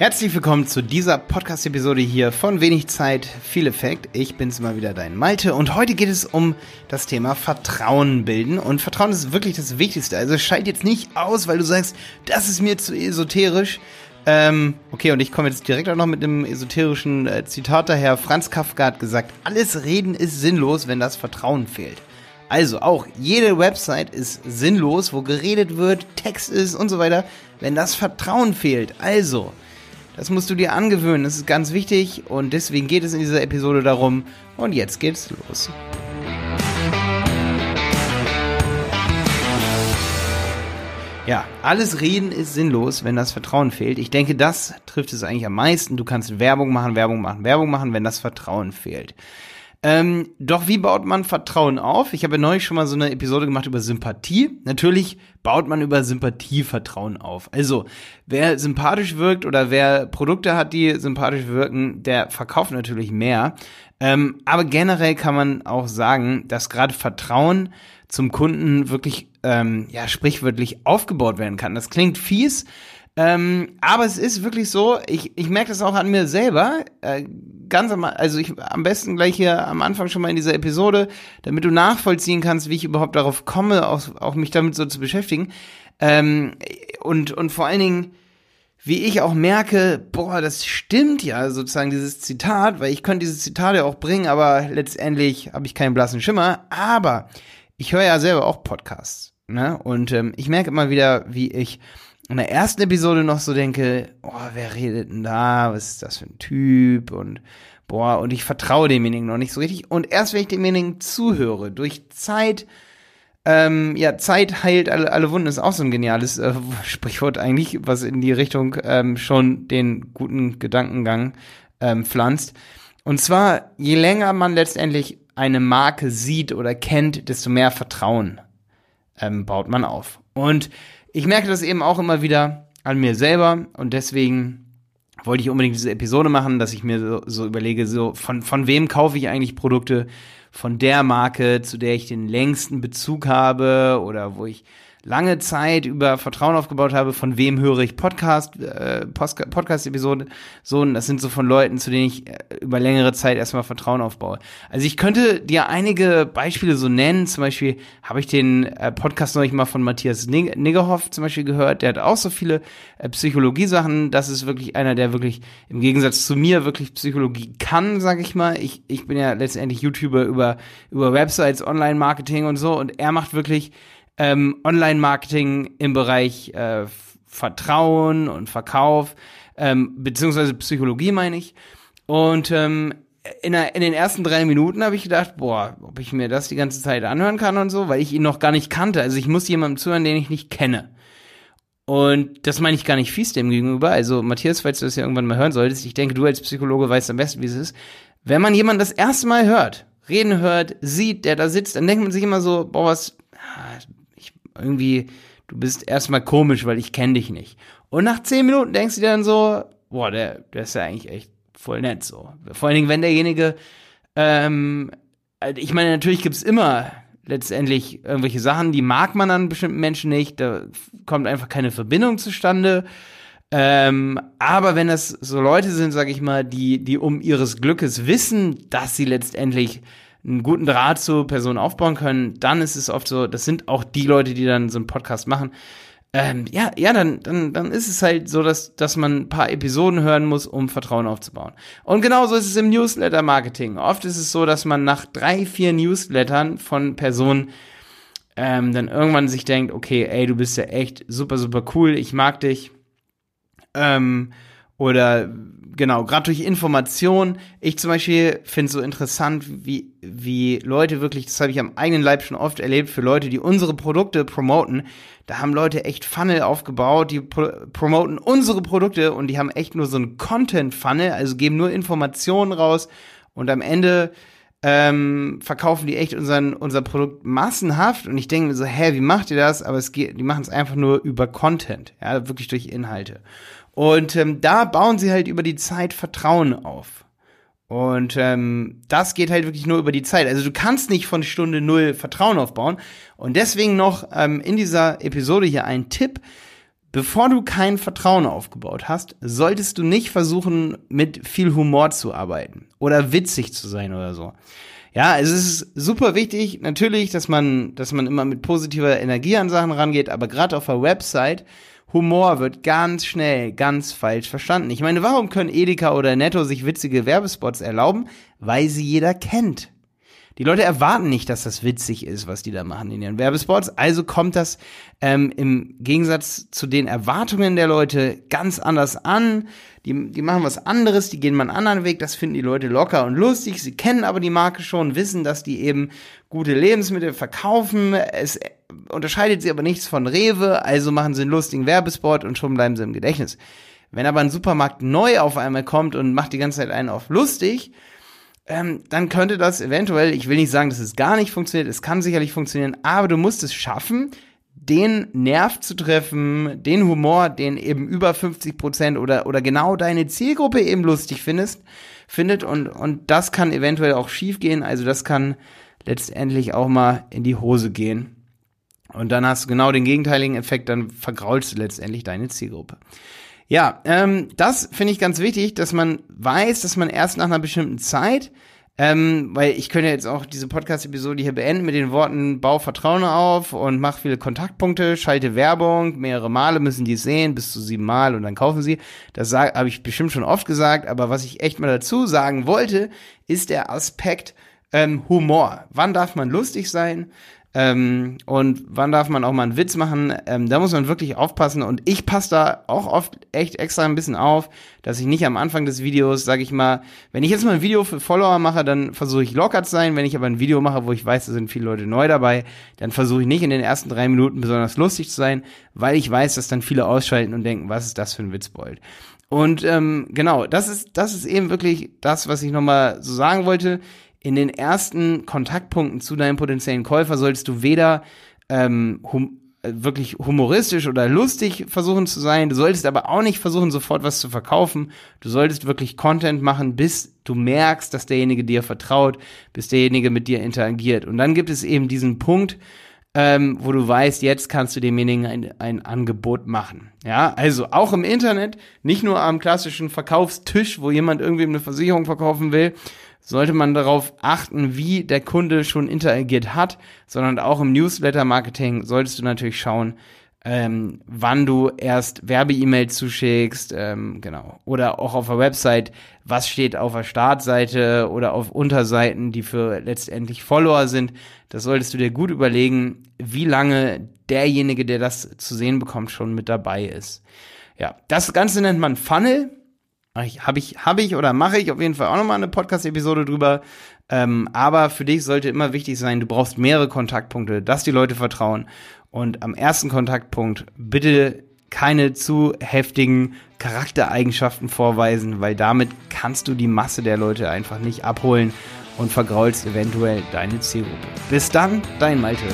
Herzlich willkommen zu dieser Podcast-Episode hier von Wenig Zeit, viel Effekt. Ich bin's mal wieder, dein Malte, und heute geht es um das Thema Vertrauen bilden, und Vertrauen ist wirklich das Wichtigste. Also schalt jetzt nicht aus, weil du sagst, das ist mir zu esoterisch. Okay, und ich komme jetzt direkt auch noch mit einem esoterischen Zitat daher. Franz Kafka hat gesagt, alles Reden ist sinnlos, wenn das Vertrauen fehlt. Also auch jede Website ist sinnlos, wo geredet wird, Text ist und so weiter, wenn das Vertrauen fehlt. Also, das musst du dir angewöhnen, das ist ganz wichtig, und deswegen geht es in dieser Episode darum. Und jetzt geht's los. Ja, alles Reden ist sinnlos, wenn das Vertrauen fehlt. Ich denke, das trifft es eigentlich am meisten. Du kannst Werbung machen, wenn das Vertrauen fehlt. Doch wie baut man Vertrauen auf? Ich habe ja neulich schon mal so eine Episode gemacht über Sympathie. Natürlich baut man über Sympathie Vertrauen auf. Also, wer sympathisch wirkt oder wer Produkte hat, die sympathisch wirken, der verkauft natürlich mehr. Aber generell kann man auch sagen, dass gerade Vertrauen zum Kunden wirklich sprichwörtlich aufgebaut werden kann. Das klingt fies, aber es ist wirklich so. Ich merke das auch an mir selber. Am besten gleich hier am Anfang schon mal in dieser Episode, damit du nachvollziehen kannst, wie ich überhaupt darauf komme, auch mich damit so zu beschäftigen. Und vor allen Dingen, wie ich auch merke, das stimmt ja sozusagen, dieses Zitat, weil ich könnte dieses Zitat ja auch bringen, aber letztendlich habe ich keinen blassen Schimmer. Aber ich höre ja selber auch Podcasts, ne? Und ich merke immer wieder, wie ich in der ersten Episode noch so denke, wer redet denn da, was ist das für ein Typ, und und ich vertraue demjenigen noch nicht so richtig, und erst wenn ich demjenigen zuhöre, durch Zeit, Zeit heilt alle Wunden, ist auch so ein geniales Sprichwort eigentlich, was in die Richtung schon den guten Gedankengang pflanzt, und zwar, je länger man letztendlich eine Marke sieht oder kennt, desto mehr Vertrauen baut man auf. Und ich merke das eben auch immer wieder an mir selber, und deswegen wollte ich unbedingt diese Episode machen, dass ich mir so überlege, von wem kaufe ich eigentlich Produkte, von der Marke, zu der ich den längsten Bezug habe oder wo ich lange Zeit über Vertrauen aufgebaut habe, von wem höre ich Podcast-Episoden, das sind so von Leuten, zu denen ich über längere Zeit erstmal Vertrauen aufbaue. Also ich könnte dir einige Beispiele so nennen, zum Beispiel habe ich den Podcast neulich mal von Matthias Niggerhoff zum Beispiel gehört, der hat auch so viele Psychologie-Sachen, das ist wirklich einer, der wirklich im Gegensatz zu mir wirklich Psychologie kann, sag ich mal. Ich bin ja letztendlich YouTuber über Websites, Online-Marketing und so, und er macht wirklich Online-Marketing im Bereich Vertrauen und Verkauf, beziehungsweise Psychologie meine ich. Und in den ersten 3 Minuten habe ich gedacht, ob ich mir das die ganze Zeit anhören kann und so, weil ich ihn noch gar nicht kannte. Also ich muss jemandem zuhören, den ich nicht kenne. Und das meine ich gar nicht fies dem gegenüber. Also Matthias, falls du das ja irgendwann mal hören solltest, ich denke, du als Psychologe weißt am besten, wie es ist. Wenn man jemanden das erste Mal hört, reden hört, sieht, der da sitzt, dann denkt man sich immer so, du bist erstmal komisch, weil ich kenne dich nicht. Und nach 10 Minuten denkst du dir dann so, der ist ja eigentlich echt voll nett so. Vor allen Dingen, wenn derjenige, ich meine, natürlich gibt's immer letztendlich irgendwelche Sachen, die mag man an bestimmten Menschen nicht, da kommt einfach keine Verbindung zustande. Aber wenn das so Leute sind, sag ich mal, die um ihres Glückes wissen, dass sie letztendlich einen guten Draht zu Personen aufbauen können, dann ist es oft so, das sind auch die Leute, die dann so einen Podcast machen. Dann ist es halt so, dass man ein paar Episoden hören muss, um Vertrauen aufzubauen. Und genauso ist es im Newsletter-Marketing. Oft ist es so, dass man nach 3-4 Newslettern von Personen dann irgendwann sich denkt, okay, ey, du bist ja echt super, super cool, ich mag dich. Gerade durch Informationen. Ich zum Beispiel finde es so interessant, wie Leute wirklich, das habe ich am eigenen Leib schon oft erlebt, für Leute, die unsere Produkte promoten, da haben Leute echt Funnel aufgebaut, die promoten unsere Produkte, und die haben echt nur so einen Content-Funnel, also geben nur Informationen raus, und am Ende verkaufen die echt unser Produkt massenhaft, und ich denke mir so, wie macht ihr das? Aber die machen es einfach nur über Content, ja, wirklich durch Inhalte. Und da bauen sie halt über die Zeit Vertrauen auf. Und das geht halt wirklich nur über die Zeit. Also du kannst nicht von Stunde 0 Vertrauen aufbauen. Und deswegen noch in dieser Episode hier ein Tipp, Bevor du kein Vertrauen aufgebaut hast, solltest du nicht versuchen, mit viel Humor zu arbeiten oder witzig zu sein oder so. Ja, es ist super wichtig, natürlich, dass man immer mit positiver Energie an Sachen rangeht, aber gerade auf der Website, Humor wird ganz schnell ganz falsch verstanden. Ich meine, warum können Edeka oder Netto sich witzige Werbespots erlauben? Weil sie jeder kennt. Die Leute erwarten nicht, dass das witzig ist, was die da machen in ihren Werbespots. Also kommt das im Gegensatz zu den Erwartungen der Leute ganz anders an. Die machen was anderes, die gehen mal einen anderen Weg. Das finden die Leute locker und lustig. Sie kennen aber die Marke schon, wissen, dass die eben gute Lebensmittel verkaufen. Es unterscheidet sie aber nichts von Rewe. Also machen sie einen lustigen Werbespot und schon bleiben sie im Gedächtnis. Wenn aber ein Supermarkt neu auf einmal kommt und macht die ganze Zeit einen auf lustig, dann könnte das eventuell, ich will nicht sagen, dass es gar nicht funktioniert, es kann sicherlich funktionieren, aber du musst es schaffen, den Nerv zu treffen, den Humor, den eben über 50% oder genau deine Zielgruppe eben lustig findet und das kann eventuell auch schief gehen, also das kann letztendlich auch mal in die Hose gehen. Und dann hast du genau den gegenteiligen Effekt, dann vergraulst du letztendlich deine Zielgruppe. Ja, das finde ich ganz wichtig, dass man weiß, dass man erst nach einer bestimmten Zeit, weil ich könnte jetzt auch diese Podcast-Episode hier beenden mit den Worten, bau Vertrauen auf und mach viele Kontaktpunkte, schalte Werbung, mehrere Male müssen die es sehen, bis zu 7 Mal und dann kaufen sie. Das habe ich bestimmt schon oft gesagt, aber was ich echt mal dazu sagen wollte, ist der Aspekt Humor. Wann darf man lustig sein? Und wann darf man auch mal einen Witz machen, da muss man wirklich aufpassen und ich passe da auch oft echt extra ein bisschen auf, dass ich nicht am Anfang des Videos, sage ich mal, wenn ich jetzt mal ein Video für Follower mache, dann versuche ich locker zu sein, wenn ich aber ein Video mache, wo ich weiß, da sind viele Leute neu dabei, dann versuche ich nicht in den ersten 3 Minuten besonders lustig zu sein, weil ich weiß, dass dann viele ausschalten und denken, was ist das für ein Witzbold. Und genau, das ist eben wirklich das, was ich nochmal so sagen wollte. In den ersten Kontaktpunkten zu deinem potenziellen Käufer solltest du weder wirklich humoristisch oder lustig versuchen zu sein, du solltest aber auch nicht versuchen, sofort was zu verkaufen, du solltest wirklich Content machen, bis du merkst, dass derjenige dir vertraut, bis derjenige mit dir interagiert. Und dann gibt es eben diesen Punkt, wo du weißt, jetzt kannst du demjenigen ein Angebot machen. Ja, also auch im Internet, nicht nur am klassischen Verkaufstisch, wo jemand irgendwem eine Versicherung verkaufen will, sollte man darauf achten, wie der Kunde schon interagiert hat, sondern auch im Newsletter-Marketing solltest du natürlich schauen, wann du erst Werbe-E-Mails zuschickst, genau. Oder auch auf der Website, was steht auf der Startseite oder auf Unterseiten, die für letztendlich Follower sind. Das solltest du dir gut überlegen, wie lange derjenige, der das zu sehen bekommt, schon mit dabei ist. Ja, das Ganze nennt man Funnel. Habe ich oder mache ich auf jeden Fall auch nochmal eine Podcast-Episode drüber. Aber für dich sollte immer wichtig sein, du brauchst mehrere Kontaktpunkte, dass die Leute vertrauen. Und am ersten Kontaktpunkt bitte keine zu heftigen Charaktereigenschaften vorweisen, weil damit kannst du die Masse der Leute einfach nicht abholen und vergraulst eventuell deine Zielgruppe. Bis dann, dein Malte.